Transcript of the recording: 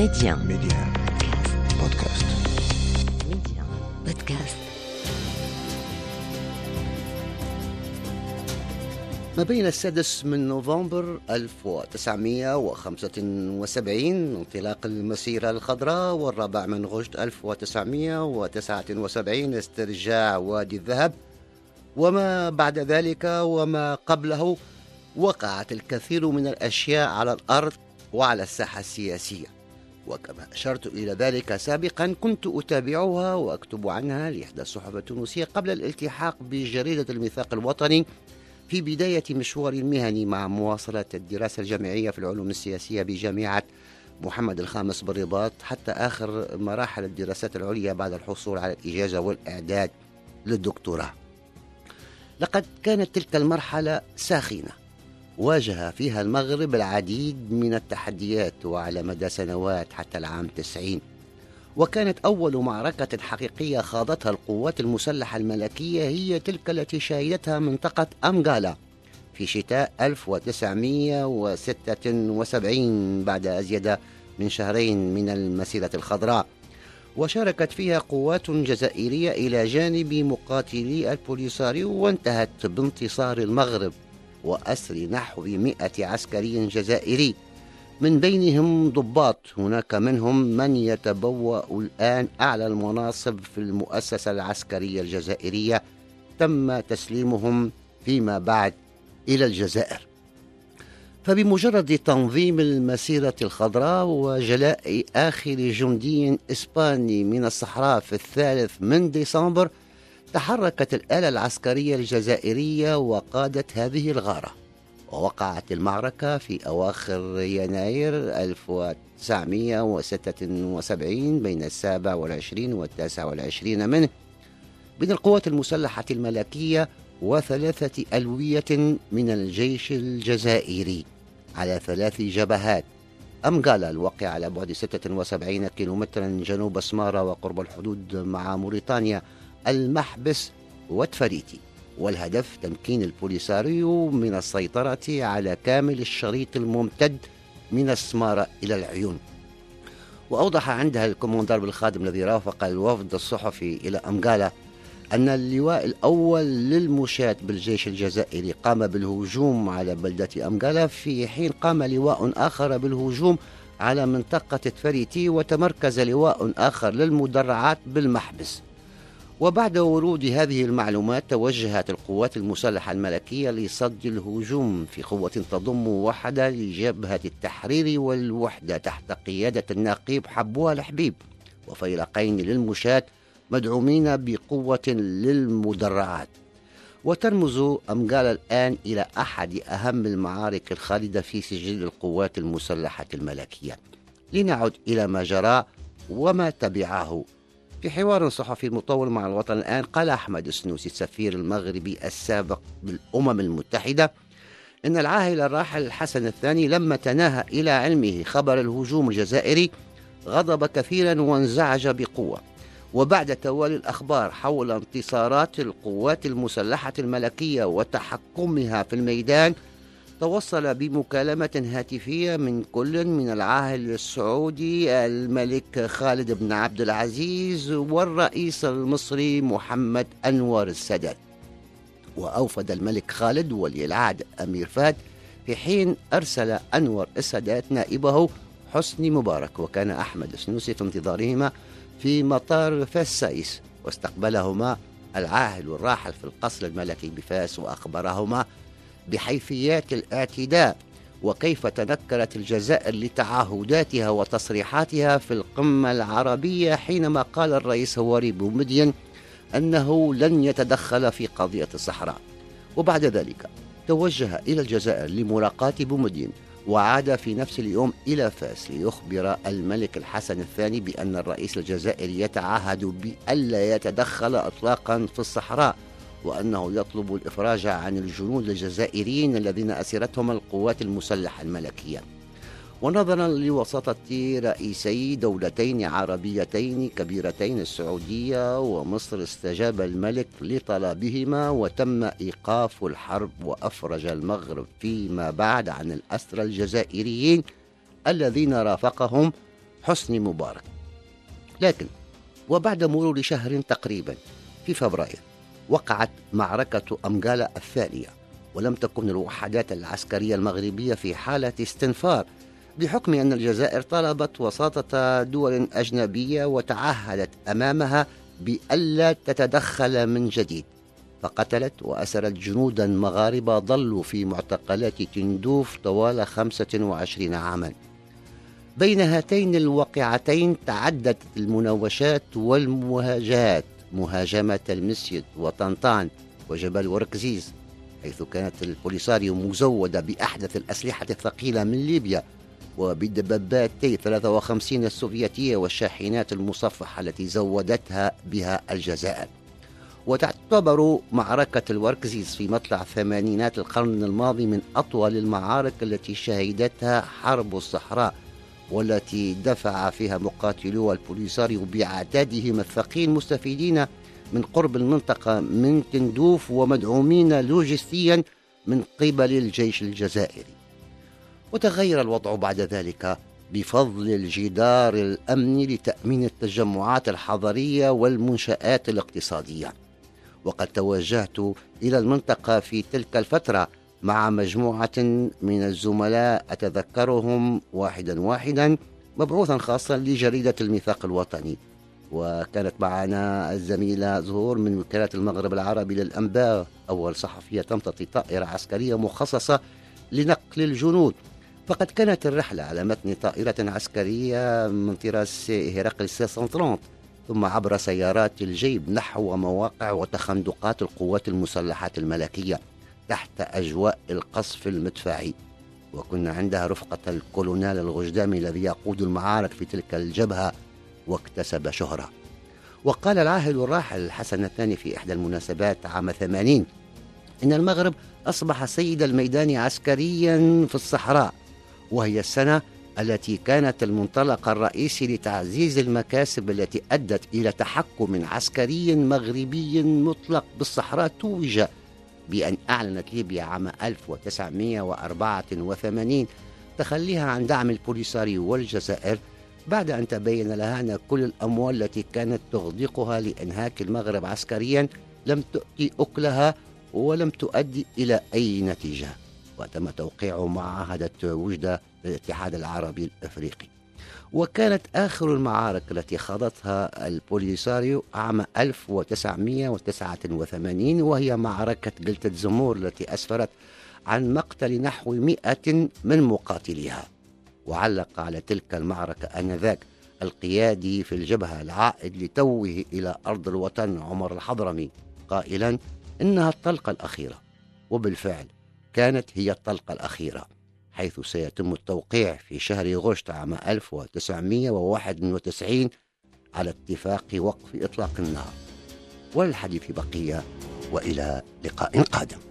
ميديان بودكاست. ميديان بودكاست. ما بين السادس من نوفمبر 1975 انطلاق المسيرة الخضراء، والرابع من غشت 1979 استرجاع وادي الذهب، وما بعد ذلك وما قبله، وقعت الكثير من الأشياء على الأرض وعلى الساحة السياسية. وكما أشرت إلى ذلك سابقا، كنت أتابعها وأكتب عنها لإحدى الصحف التونسية قبل الالتحاق بجريدة الميثاق الوطني في بداية مشواري المهني مع مواصلة الدراسة الجامعية في العلوم السياسية بجامعة محمد الخامس بالرباط، حتى آخر مراحل الدراسات العليا بعد الحصول على الإجازة والإعداد للدكتوراه. لقد كانت تلك المرحلة ساخنة، واجه فيها المغرب العديد من التحديات وعلى مدى سنوات حتى العام 90، وكانت أول معركة حقيقية خاضتها القوات المسلحة الملكية هي تلك التي شهدتها منطقة أمغالا في شتاء 1976 بعد أزيد من شهرين من المسيرة الخضراء، وشاركت فيها قوات جزائرية إلى جانب مقاتلي البوليساريو، وانتهت بانتصار المغرب وأسر نحو 100 عسكري جزائري، من بينهم ضباط. هناك منهم من يتبوأ الآن أعلى المناصب في المؤسسة العسكرية الجزائرية، تم تسليمهم فيما بعد إلى الجزائر. فبمجرد تنظيم المسيرة الخضراء وجلاء آخر جندي إسباني من الصحراء في 3 ديسمبر، تحركت الآلة العسكرية الجزائرية وقادت هذه الغارة، ووقعت المعركة في أواخر يناير 1976 بين 27 و29 منه بين القوات المسلحة الملكية و3 ألوية من الجيش الجزائري على 3 جبهات. أمغالا الواقع على بعد 76 كيلومترا جنوب اسمارا وقرب الحدود مع موريتانيا، المحبس والتفريتي، والهدف تمكين البوليساريو من السيطرة على كامل الشريط الممتد من السمارة إلى العيون. وأوضح عندها الكوماندار بالخادم الذي رافق الوفد الصحفي إلى أمغالا أن اللواء الأول للمشاة بالجيش الجزائري قام بالهجوم على بلدة أمغالا، في حين قام لواء آخر بالهجوم على منطقة تفريتي، وتمركز لواء آخر للمدرعات بالمحبس. وبعد ورود هذه المعلومات، توجهت القوات المسلحة الملكية لصد الهجوم في قوة تضم وحدة لجبهة التحرير والوحدة تحت قيادة النقيب حبوال حبيب، وفيلقين للمشاة مدعومين بقوة للمدرعات. وترمز أمغالا الآن إلى أحد أهم المعارك الخالدة في سجل القوات المسلحة الملكية. لنعد إلى ما جرى وما تبعه. في حوار صحفي مطول مع الوطن الآن، قال أحمد السنوسي السفير المغربي السابق بالأمم المتحدة إن العاهل الراحل الحسن الثاني لما تناهى إلى علمه خبر الهجوم الجزائري غضب كثيرا وانزعج بقوة، وبعد توالي الأخبار حول انتصارات القوات المسلحة الملكية وتحكمها في الميدان، توصل بمكالمة هاتفية من كل من العاهل السعودي الملك خالد بن عبد العزيز والرئيس المصري محمد أنور السادات. وأوفد الملك خالد ولي العهد أمير فات، في حين أرسل أنور السادات نائبه حسني مبارك، وكان أحمد السنوسي في انتظارهما في مطار فاس سايس، واستقبلهما العاهل والراحل في القصر الملكي بفاس، وأخبرهما بحيثيات الاعتداء وكيف تنكرت الجزائر لتعهداتها وتصريحاتها في القمة العربية، حينما قال الرئيس هواري بومدين أنه لن يتدخل في قضية الصحراء. وبعد ذلك توجه إلى الجزائر لملاقاة بومدين، وعاد في نفس اليوم إلى فاس ليخبر الملك الحسن الثاني بأن الرئيس الجزائري يتعهد بألا يتدخل إطلاقا في الصحراء، وأنه يطلب الإفراج عن الجنود الجزائريين الذين أسرتهم القوات المسلحة الملكية. ونظرا لوساطة رئيسي دولتين عربيتين كبيرتين السعودية ومصر، استجاب الملك لطلبهما، وتم إيقاف الحرب، وأفرج المغرب فيما بعد عن الأسرى الجزائريين الذين رافقهم حسني مبارك. لكن وبعد مرور شهر تقريبا في فبراير وقعت معركة أمغالا الثانية، ولم تكن الوحدات العسكرية المغربية في حالة استنفار بحكم أن الجزائر طلبت وساطة دول أجنبية وتعهدت أمامها بألا تتدخل من جديد، فقتلت وأسرت جنودا مغاربة ظلوا في معتقلات تندوف طوال 25 عاما. بين هاتين الواقعتين تعددت المناوشات والمهاجات، مهاجمة المسيد وطنطان وجبل وركزيز، حيث كانت البوليساريو مزودة بأحدث الأسلحة الثقيلة من ليبيا وبدباباتي 53 السوفيتية والشاحنات المصفحة التي زودتها بها الجزائر. وتعتبر معركة الوركزيز في مطلع ثمانينات القرن الماضي من أطول المعارك التي شهدتها حرب الصحراء، والتي دفع فيها مقاتلو البوليساريو بعتادهم الثقيل مستفيدين من قرب المنطقة من تندوف ومدعومين لوجستيا من قبل الجيش الجزائري. وتغير الوضع بعد ذلك بفضل الجدار الأمني لتأمين التجمعات الحضرية والمنشآت الاقتصادية. وقد توجهت إلى المنطقة في تلك الفترة مع مجموعة من الزملاء أتذكرهم واحدا مبعوثا خاصا لجريدة الميثاق الوطني، وكانت معنا الزميلة زهور من وكالة المغرب العربي للأنباء، أول صحفية تمتطي طائرة عسكرية مخصصة لنقل الجنود. فقد كانت الرحلة على متن طائرة عسكرية من طراز هرقل سانطروت، ثم عبر سيارات الجيب نحو مواقع وتخندقات القوات المسلحة الملكية تحت أجواء القصف المدفعي. وكنا عندها رفقة الكولونال الغشدامي الذي يقود المعارك في تلك الجبهة واكتسب شهرة. وقال العاهل الراحل الحسن الثاني في إحدى المناسبات عام 80 إن المغرب أصبح سيد الميدان عسكريا في الصحراء، وهي السنة التي كانت المنطلق الرئيسي لتعزيز المكاسب التي أدت إلى تحكم عسكري مغربي مطلق بالصحراء. توج بأن أعلنت ليبيا عام 1984 تخليها عن دعم البوليساريو والجزائر، بعد أن تبين لها أن كل الأموال التي كانت تغدقها لإنهاك المغرب عسكريا لم تؤتي أكلها ولم تؤدي إلى أي نتيجة. وتم توقيع معاهدة وجدة للاتحاد العربي الأفريقي. وكانت آخر المعارك التي خاضتها البوليساريو عام 1989، وهي معركة جلطة زمور التي أسفرت عن مقتل نحو 100 من مقاتليها. وعلق على تلك المعركة آنذاك القيادي في الجبهة العائد لتوه إلى أرض الوطن عمر الحضرمي، قائلا إنها الطلقة الأخيرة. وبالفعل كانت هي الطلقة الأخيرة، حيث سيتم التوقيع في شهر غشت عام 1991 على اتفاق وقف إطلاق النار. والحديث بقية، وإلى لقاء قادم.